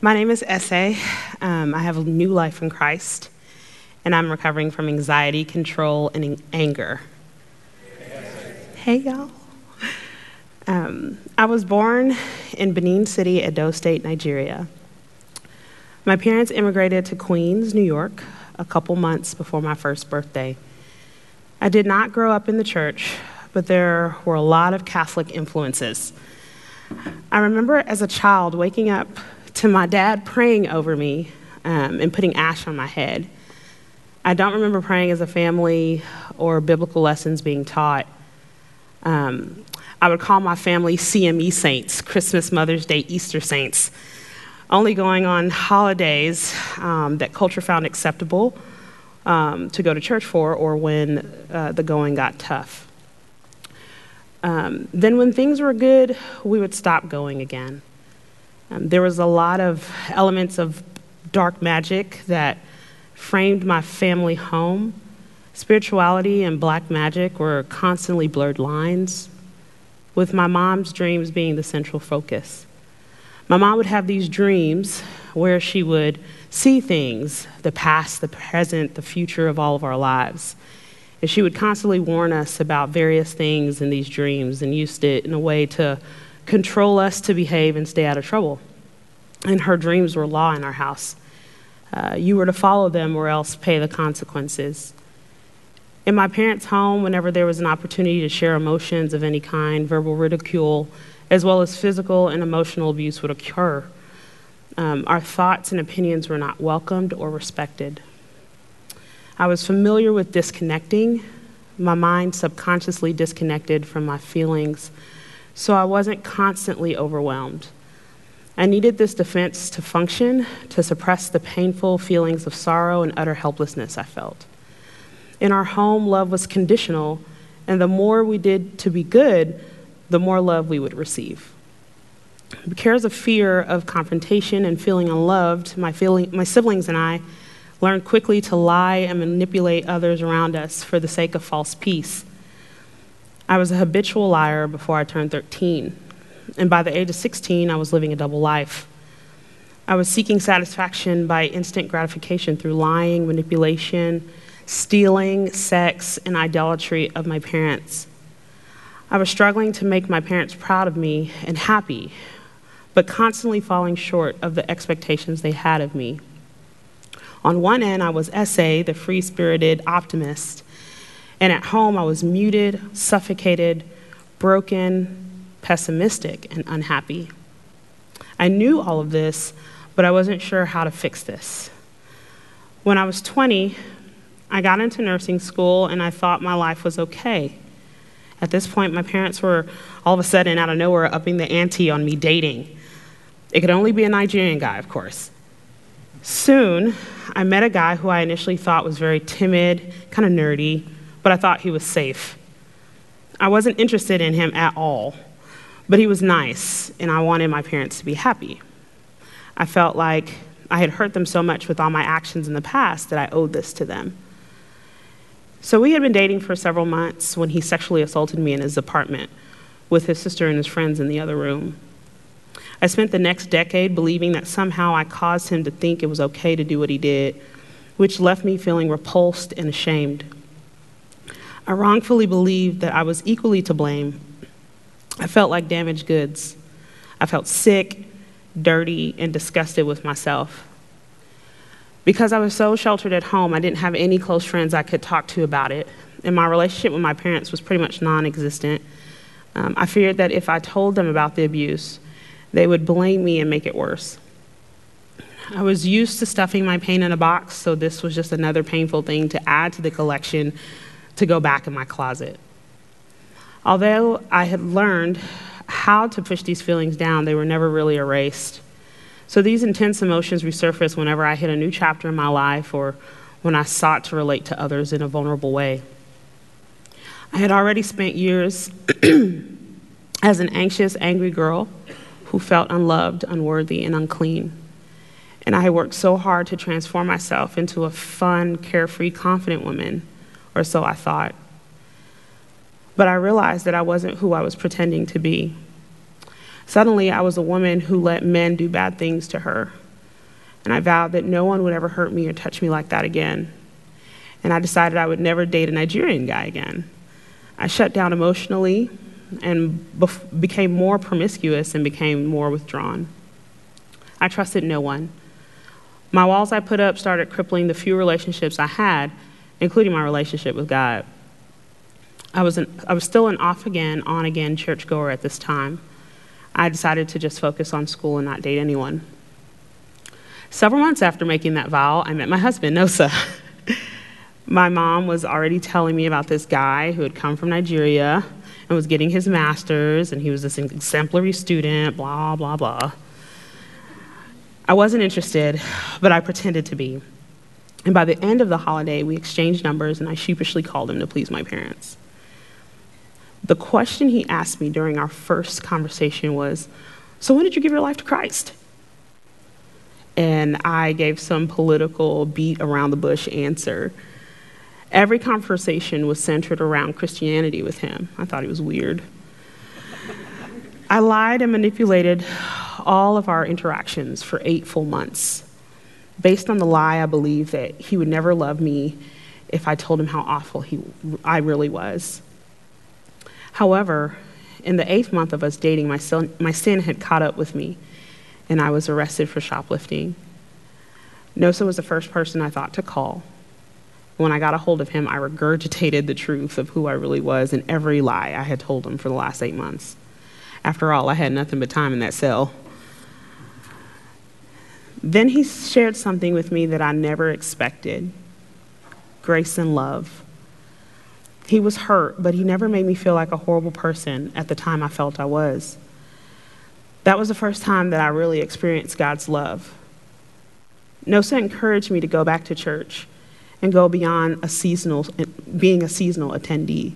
My name is Ese. I have a new life in Christ, and I'm recovering from anxiety, control, and anger. Hey, y'all. I was born in Benin City, Edo State, Nigeria. My parents immigrated to Queens, New York, a couple months before my first birthday. I did not grow up in the church, but there were a lot of Catholic influences. I remember as a child waking up to my dad praying over me and putting ash on my head. I don't remember praying as a family or biblical lessons being taught. I would call my family CME saints, Christmas, Mother's Day, Easter saints, only going on holidays that culture found acceptable to go to church for, or when the going got tough. Then when things were good, we would stop going again. There was a lot of elements of dark magic that framed my family home. Spirituality and black magic were constantly blurred lines, with my mom's dreams being the central focus. My mom would have these dreams where she would see things, the past, the present, the future of all of our lives. And she would constantly warn us about various things in these dreams and used it in a way to control us to behave and stay out of trouble. And her dreams were law in our house. You were to follow them or else pay the consequences. In my parents' home, whenever there was an opportunity to share emotions of any kind, verbal ridicule, as well as physical and emotional abuse would occur. Our thoughts and opinions were not welcomed or respected. I was familiar with disconnecting. My mind subconsciously disconnected from my feelings, so I wasn't constantly overwhelmed. I needed this defense to function, to suppress the painful feelings of sorrow and utter helplessness I felt. In our home, love was conditional, and the more we did to be good, the more love we would receive. Because of fear of confrontation and feeling unloved, my siblings and I learned quickly to lie and manipulate others around us for the sake of false peace. I was a habitual liar before I turned 13, and by the age of 16, I was living a double life. I was seeking satisfaction by instant gratification through lying, manipulation, stealing, sex, and idolatry of my parents. I was struggling to make my parents proud of me and happy, but constantly falling short of the expectations they had of me. On one end, I was Ese, the free-spirited optimist, and at home I was muted, suffocated, broken, pessimistic, and unhappy. I knew all of this, but I wasn't sure how to fix this. When I was 20, I got into nursing school and I thought my life was okay. At this point, my parents were all of a sudden, out of nowhere, upping the ante on me dating. It could only be a Nigerian guy, of course. Soon, I met a guy who I initially thought was very timid, kind of nerdy, but I thought he was safe. I wasn't interested in him at all, but he was nice, and I wanted my parents to be happy. I felt like I had hurt them so much with all my actions in the past that I owed this to them. So we had been dating for several months when he sexually assaulted me in his apartment with his sister and his friends in the other room. I spent the next decade believing that somehow I caused him to think it was okay to do what he did, which left me feeling repulsed and ashamed. I wrongfully believed that I was equally to blame. I felt like damaged goods. I felt sick, dirty, and disgusted with myself. Because I was so sheltered at home, I didn't have any close friends I could talk to about it, and my relationship with my parents was pretty much non-existent. I feared that if I told them about the abuse, they would blame me and make it worse. I was used to stuffing my pain in a box, so this was just another painful thing to add to the collection to go back in my closet. Although I had learned how to push these feelings down, they were never really erased. So these intense emotions resurface whenever I hit a new chapter in my life or when I sought to relate to others in a vulnerable way. I had already spent years as an anxious, angry girl who felt unloved, unworthy, and unclean. And I had worked so hard to transform myself into a fun, carefree, confident woman, or so I thought. But I realized that I wasn't who I was pretending to be. Suddenly, I was a woman who let men do bad things to her, and I vowed that no one would ever hurt me or touch me like that again. And I decided I would never date a Nigerian guy again. I shut down emotionally and became more promiscuous and became more withdrawn. I trusted no one. My walls I put up started crippling the few relationships I had, including my relationship with God. I was still an off-again, on-again churchgoer at this time. I decided to just focus on school and not date anyone. Several months after making that vow, I met my husband, Nosa. My mom was already telling me about this guy who had come from Nigeria and was getting his master's, and he was this exemplary student, blah, blah, blah. I wasn't interested, but I pretended to be. And by the end of the holiday, we exchanged numbers, and I sheepishly called him to please my parents. The question he asked me during our first conversation was, "So when did you give your life to Christ?" And I gave some political beat around the bush answer. Every conversation was centered around Christianity with him. I thought he was weird. I lied and manipulated all of our interactions for 8 full months. Based on the lie, I believed that he would never love me if I told him how awful I really was. However, in the 8th month of us dating, my sin had caught up with me, and I was arrested for shoplifting. Nosa was the first person I thought to call. When I got a hold of him, I regurgitated the truth of who I really was and every lie I had told him for the last 8 months. After all, I had nothing but time in that cell. Then he shared something with me that I never expected: grace and love. He was hurt, but he never made me feel like a horrible person at the time I felt I was. That was the first time that I really experienced God's love. Nosa encouraged me to go back to church and go beyond being a seasonal attendee.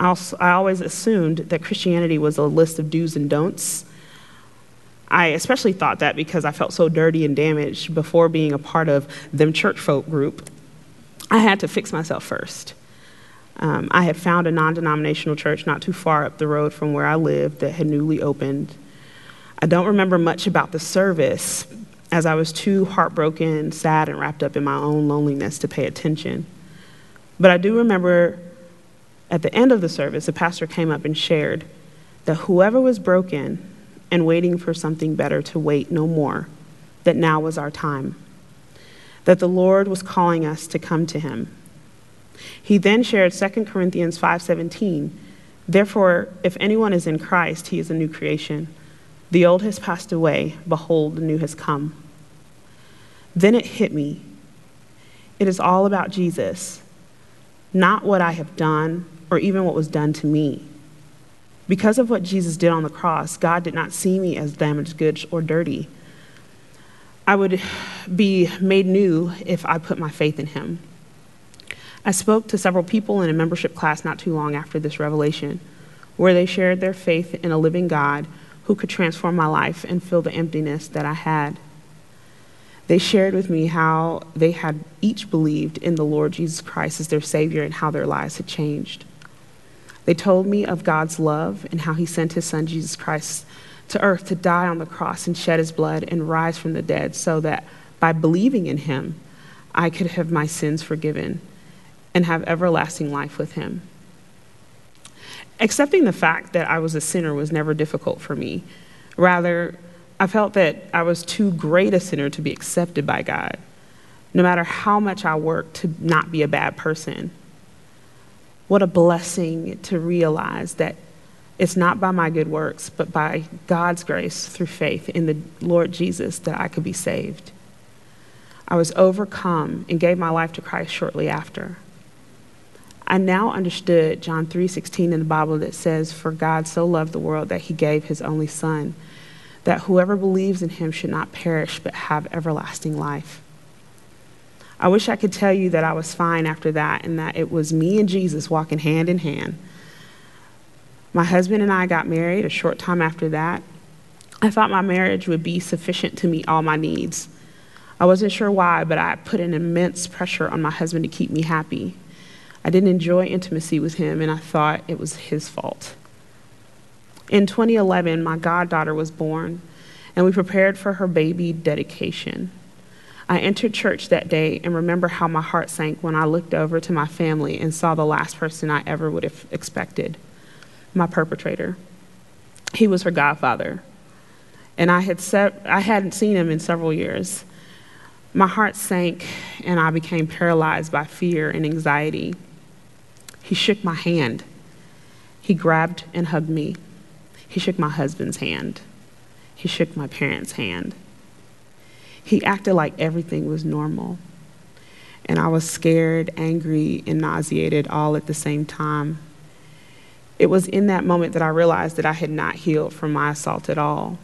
I always assumed that Christianity was a list of do's and don'ts. I especially thought that because I felt so dirty and damaged before being a part of them church folk group. I had to fix myself first. I had found a non-denominational church not too far up the road from where I lived that had newly opened. I don't remember much about the service, as I was too heartbroken, sad, and wrapped up in my own loneliness to pay attention. But I do remember at the end of the service, the pastor came up and shared that whoever was broken and waiting for something better to wait no more, that now was our time, that the Lord was calling us to come to him. He then shared 2 Corinthians 5, 17, "Therefore, if anyone is in Christ, he is a new creation. The old has passed away, behold, the new has come." Then it hit me. It is all about Jesus, not what I have done or even what was done to me. Because of what Jesus did on the cross, God did not see me as damaged goods or dirty. I would be made new if I put my faith in him. I spoke to several people in a membership class not too long after this revelation, where they shared their faith in a living God who could transform my life and fill the emptiness that I had. They shared with me how they had each believed in the Lord Jesus Christ as their Savior and how their lives had changed. They told me of God's love and how he sent his son Jesus Christ to earth to die on the cross and shed his blood and rise from the dead, so that by believing in him, I could have my sins forgiven and have everlasting life with him. Accepting the fact that I was a sinner was never difficult for me. Rather, I felt that I was too great a sinner to be accepted by God, no matter how much I worked to not be a bad person. What a blessing to realize that it's not by my good works, but by God's grace through faith in the Lord Jesus that I could be saved. I was overcome and gave my life to Christ shortly after. I now understood John 3:16 in the Bible that says, "For God so loved the world that he gave his only son, that whoever believes in him should not perish but have everlasting life." I wish I could tell you that I was fine after that and that it was me and Jesus walking hand in hand. My husband and I got married a short time after that. I thought my marriage would be sufficient to meet all my needs. I wasn't sure why, but I put an immense pressure on my husband to keep me happy. I didn't enjoy intimacy with him, and I thought it was his fault. In 2011, my goddaughter was born, and we prepared for her baby dedication. I entered church that day and remember how my heart sank when I looked over to my family and saw the last person I ever would have expected, my perpetrator. He was her godfather, and I hadn't seen him in several years. My heart sank, and I became paralyzed by fear and anxiety. He shook my hand. He grabbed and hugged me. He shook my husband's hand. He shook my parents' hand. He acted like everything was normal, and I was scared, angry, and nauseated all at the same time. It was in that moment that I realized that I had not healed from my assault at all.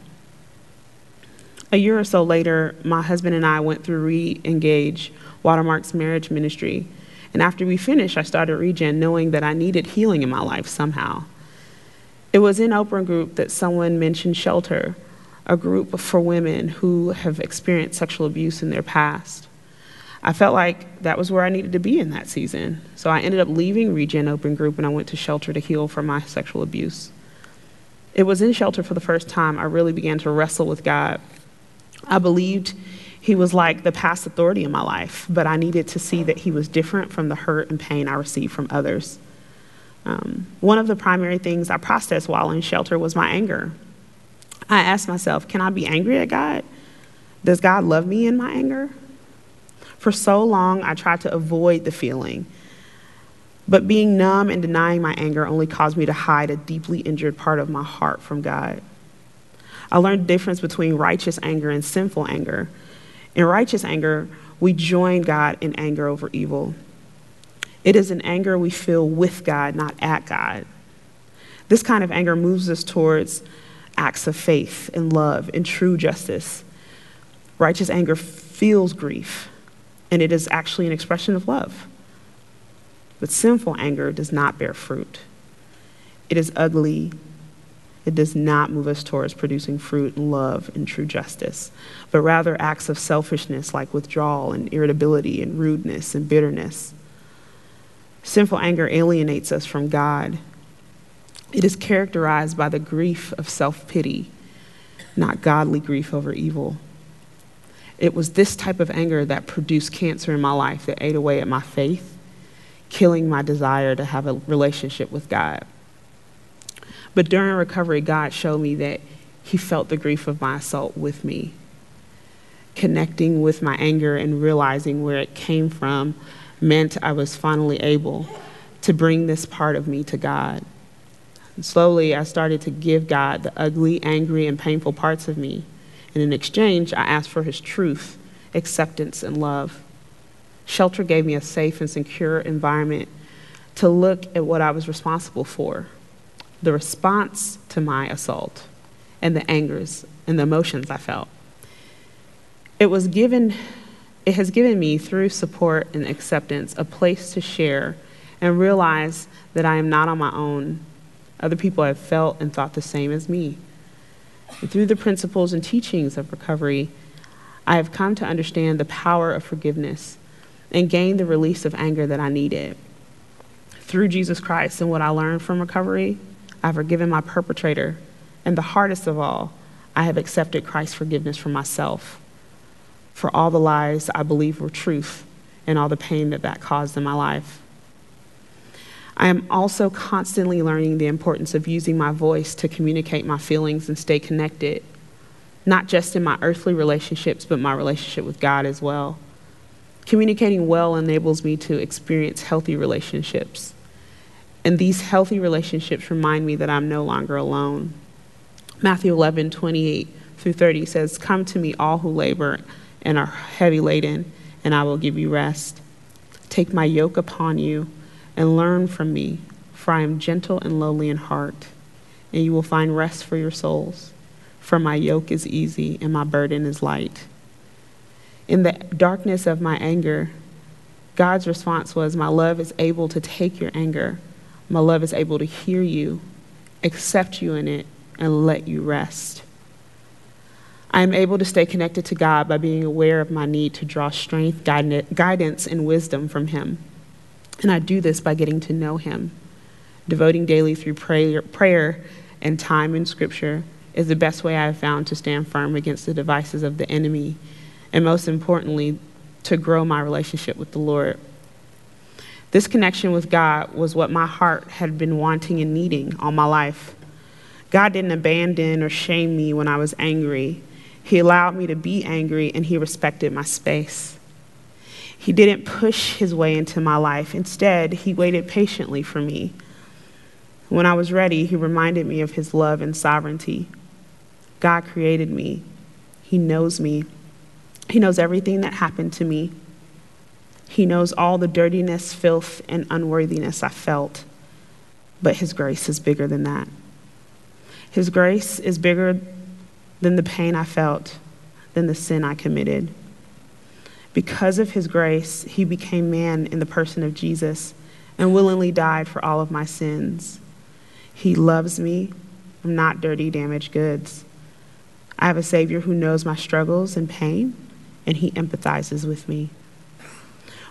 A year or so later, my husband and I went through Re-Engage, Watermark's marriage ministry, and after we finished, I started Regen, knowing that I needed healing in my life somehow. It was in Oprah Group that someone mentioned Shelter, a group for women who have experienced sexual abuse in their past. I felt like that was where I needed to be in that season. So I ended up leaving Regen Open Group, and I went to Shelter to heal from my sexual abuse. It was in Shelter for the first time I really began to wrestle with God. I believed He was like the past authority in my life, but I needed to see that He was different from the hurt and pain I received from others. One of the primary things I processed while in Shelter was my anger. I asked myself, can I be angry at God? Does God love me in my anger? For so long, I tried to avoid the feeling, but being numb and denying my anger only caused me to hide a deeply injured part of my heart from God. I learned the difference between righteous anger and sinful anger. In righteous anger, we join God in anger over evil. It is an anger we feel with God, not at God. This kind of anger moves us towards acts of faith and love and true justice. Righteous anger feels grief, and it is actually an expression of love. But sinful anger does not bear fruit. It is ugly. It does not move us towards producing fruit and love and true justice, but rather acts of selfishness like withdrawal and irritability and rudeness and bitterness. Sinful anger alienates us from God. It is characterized by the grief of self-pity, not godly grief over evil. It was this type of anger that produced cancer in my life, that ate away at my faith, killing my desire to have a relationship with God. But during recovery, God showed me that He felt the grief of my assault with me. Connecting with my anger and realizing where it came from meant I was finally able to bring this part of me to God. And slowly, I started to give God the ugly, angry, and painful parts of me. And in exchange, I asked for His truth, acceptance, and love. Shelter gave me a safe and secure environment to look at what I was responsible for. The response to my assault and the angers and the emotions I felt. It has given me, through support and acceptance, a place to share and realize that I am not on my own. Other people have felt and thought the same as me. And through the principles and teachings of recovery, I have come to understand the power of forgiveness and gain the release of anger that I needed. Through Jesus Christ and what I learned from recovery, I've forgiven my perpetrator, and the hardest of all, I have accepted Christ's forgiveness for myself, for all the lies I believed were truth and all the pain that caused in my life. I am also constantly learning the importance of using my voice to communicate my feelings and stay connected, not just in my earthly relationships, but my relationship with God as well. Communicating well enables me to experience healthy relationships. And these healthy relationships remind me that I'm no longer alone. Matthew 11, 28 through 30 says, "Come to me, all who labor and are heavy laden, and I will give you rest. Take my yoke upon you and learn from me, for I am gentle and lowly in heart, and you will find rest for your souls. For my yoke is easy and my burden is light." In the darkness of my anger, God's response was, "My love is able to take your anger. My love is able to hear you, accept you in it, and let you rest." I am able to stay connected to God by being aware of my need to draw strength, guidance, and wisdom from Him. And I do this by getting to know Him. Devoting daily through prayer and time in Scripture is the best way I have found to stand firm against the devices of the enemy and most importantly, to grow my relationship with the Lord. This connection with God was what my heart had been wanting and needing all my life. God didn't abandon or shame me when I was angry. He allowed me to be angry, and he respected my space. He didn't push his way into my life. Instead, he waited patiently for me. When I was ready, he reminded me of his love and sovereignty. God created me. He knows me. He knows everything that happened to me. He knows all the dirtiness, filth, and unworthiness I felt. But his grace is bigger than that. His grace is bigger than the pain I felt, than the sin I committed. Because of his grace, he became man in the person of Jesus and willingly died for all of my sins. He loves me. I'm not dirty, damaged goods. I have a Savior who knows my struggles and pain, and he empathizes with me.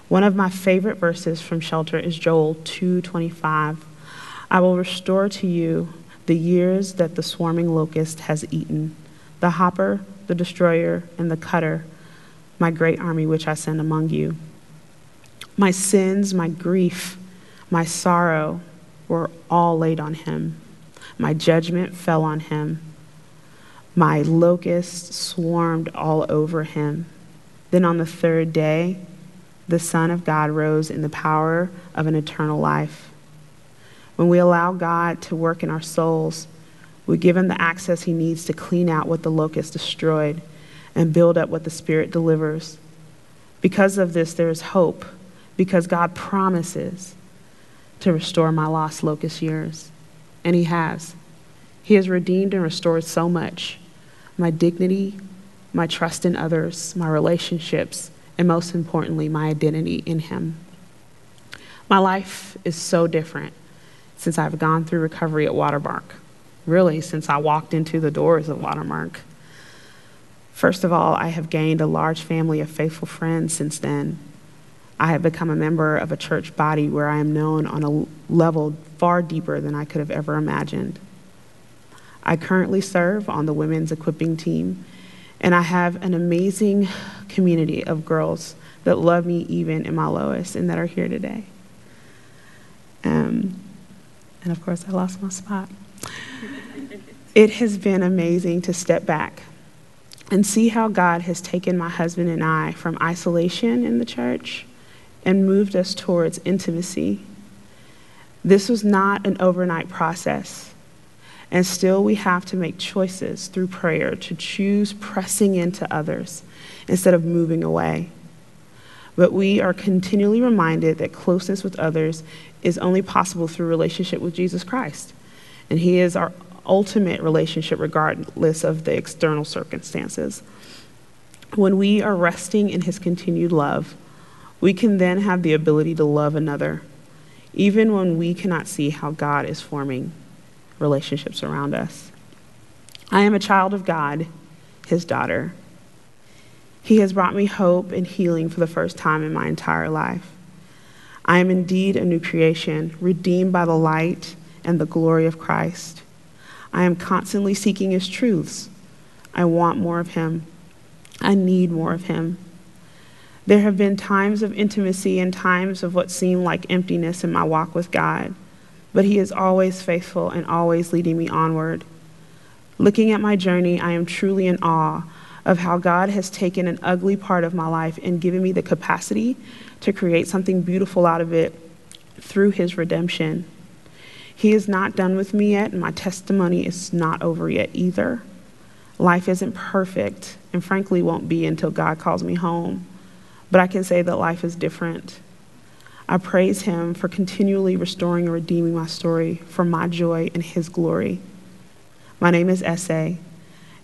One of my favorite verses from Shelter is Joel 2:25. I will restore to you the years that the swarming locust has eaten, the hopper, the destroyer, and the cutter, my great army which I send among you. My sins, my grief, my sorrow were all laid on him. My judgment fell on him. My locusts swarmed all over him. Then on the third day, the Son of God rose in the power of an eternal life. When we allow God to work in our souls, we give him the access he needs to clean out what the locust destroyed and build up what the Spirit delivers. Because of this, there is hope, because God promises to restore my lost locust years, and he has. He has redeemed and restored so much: my dignity, my trust in others, my relationships, and most importantly, my identity in him. My life is so different since I've gone through recovery at Watermark, really since I walked into the doors of Watermark. First of all, I have gained a large family of faithful friends since then. I have become a member of a church body where I am known on a level far deeper than I could have ever imagined. I currently serve on the women's equipping team, and I have an amazing community of girls that love me even in my lowest and that are here today. And of course, I lost my spot. It has been amazing to step back and see how God has taken my husband and I from isolation in the church and moved us towards intimacy. This was not an overnight process, and still we have to make choices through prayer to choose pressing into others instead of moving away. But we are continually reminded that closeness with others is only possible through relationship with Jesus Christ, and he is our ultimate relationship regardless of the external circumstances. When we are resting in his continued love, we can then have the ability to love another, even when we cannot see how God is forming relationships around us. I am a child of God, his daughter. He has brought me hope and healing for the first time in my entire life. I am indeed a new creation, redeemed by the light and the glory of Christ. I am constantly seeking his truths. I want more of him. I need more of him. There have been times of intimacy and times of what seemed like emptiness in my walk with God, but he is always faithful and always leading me onward. Looking at my journey, I am truly in awe of how God has taken an ugly part of my life and given me the capacity to create something beautiful out of it through his redemption. He is not done with me yet, and my testimony is not over yet either. Life isn't perfect, and frankly won't be until God calls me home. But I can say that life is different. I praise him for continually restoring and redeeming my story for my joy and his glory. My name is Ese,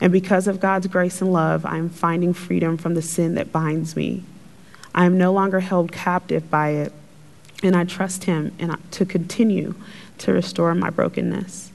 and because of God's grace and love, I am finding freedom from the sin that binds me. I am no longer held captive by it, and I trust him to continue to restore my brokenness.